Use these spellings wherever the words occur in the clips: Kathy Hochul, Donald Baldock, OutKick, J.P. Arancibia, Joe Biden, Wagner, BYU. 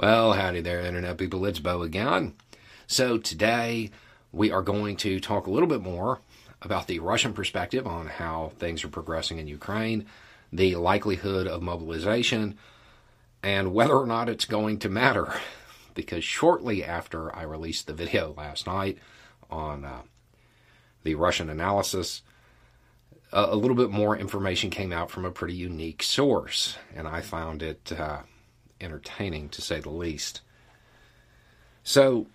Well, howdy there, Internet people. It's Bo again. So today we are going to talk a little bit more about the Russian perspective on how things are progressing in Ukraine, the likelihood of mobilization, and whether or not it's going to matter. Because shortly after I released the video last night on the Russian analysis, a little bit more information came out from a pretty unique source, and I found it entertaining, to say the least. So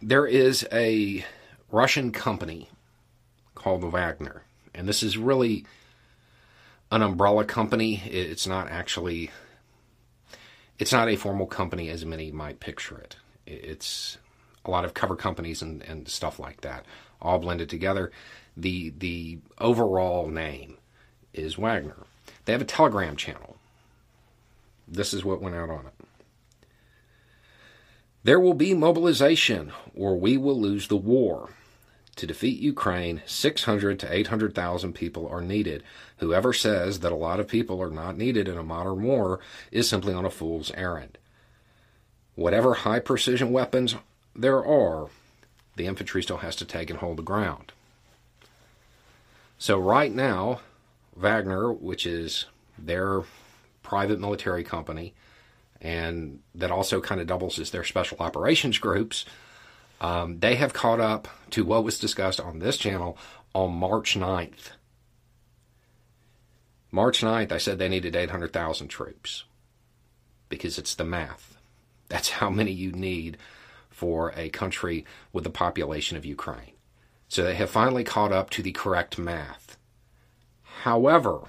there is a Russian company called Wagner, and this is really an umbrella company. It's not a formal company as many might picture it. It's a lot of cover companies and stuff like that, all blended together. The overall name is Wagner. They have a Telegram channel. This is what went out on it. There will be mobilization, or we will lose the war. To defeat Ukraine, 600 to 800,000 people are needed. Whoever says that a lot of people are not needed in a modern war is simply on a fool's errand. Whatever high-precision weapons there are, the infantry still has to take and hold the ground. So right now, Wagner, which is their private military company, and that also kind of doubles as their special operations groups, they have caught up to what was discussed on this channel on March 9th. March 9th, I said they needed 800,000 troops because it's the math. That's how many you need for a country with the population of Ukraine. So they have finally caught up to the correct math. However,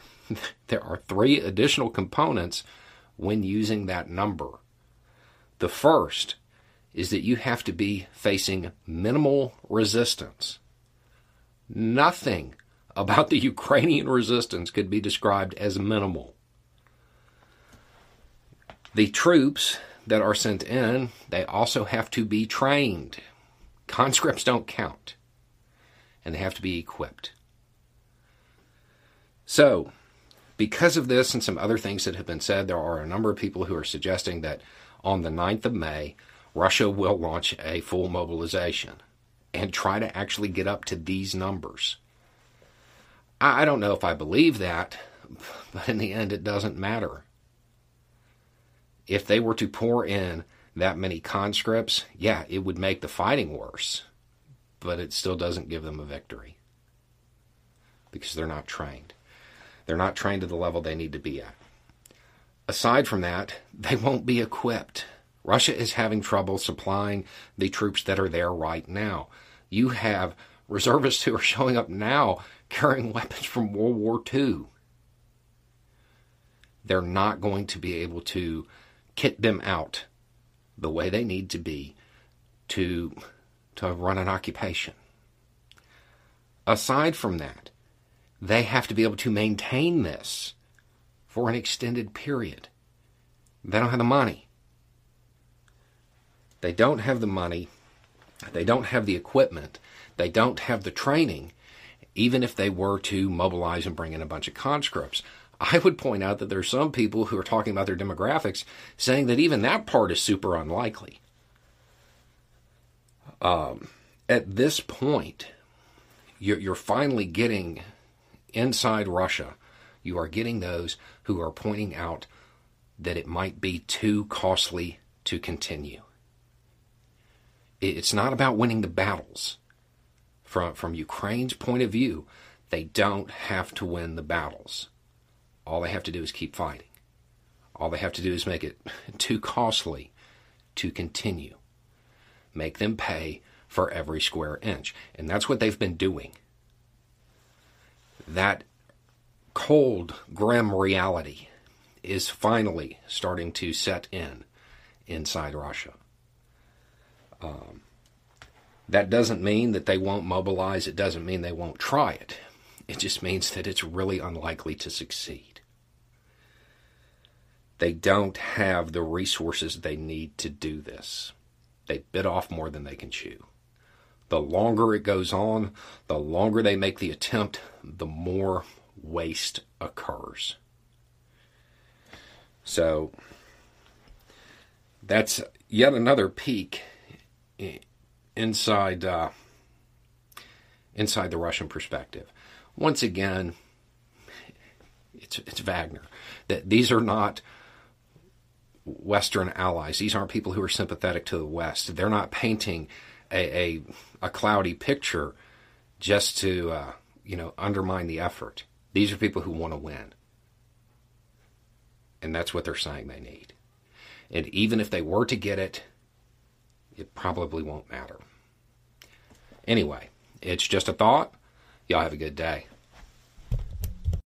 there are three additional components when using that number. The first is that you have to be facing minimal resistance. Nothing about the Ukrainian resistance could be described as minimal. The troops that are sent in, they also have to be trained. Conscripts don't count. And they have to be equipped. So, because of this and some other things that have been said, there are a number of people who are suggesting that on the 9th of May, Russia will launch a full mobilization and try to actually get up to these numbers. I don't know if I believe that, but in the end, it doesn't matter. If they were to pour in that many conscripts, yeah, it would make the fighting worse, but it still doesn't give them a victory because they're not trained. They're not trained to the level they need to be at. Aside from that, they won't be equipped. Russia is having trouble supplying the troops that are there right now. You have reservists who are showing up now carrying weapons from World War II. They're not going to be able to kit them out the way they need to be to run an occupation. Aside from that, they have to be able to maintain this for an extended period. They don't have the money. They don't have the money, they don't have the equipment, they don't have the training, even if they were to mobilize and bring in a bunch of conscripts. I would point out that there are some people who are talking about their demographics saying that even that part is super unlikely. At this point, you're finally getting inside Russia, you are getting those who are pointing out that it might be too costly to continue. It's not about winning the battles. From Ukraine's point of view, they don't have to win the battles. All they have to do is keep fighting. All they have to do is make it too costly to continue. Make them pay for every square inch. And that's what they've been doing. That cold, grim reality is finally starting to set in inside Russia. That doesn't mean that they won't mobilize. It doesn't mean they won't try it. It just means that it's really unlikely to succeed. They don't have the resources they need to do this. They bit off more than they can chew. The longer it goes on, the longer they make the attempt, the more waste occurs. So That's yet another peek inside the Russian perspective. Once again, it's Wagner. That these are not Western allies. These aren't people who are sympathetic to the West. They're not painting a cloudy picture just to undermine the effort. These are people who want to win, and that's what they're saying they need. And even if they were to get it, it probably won't matter. Anyway, it's just a thought. Y'all have a good day.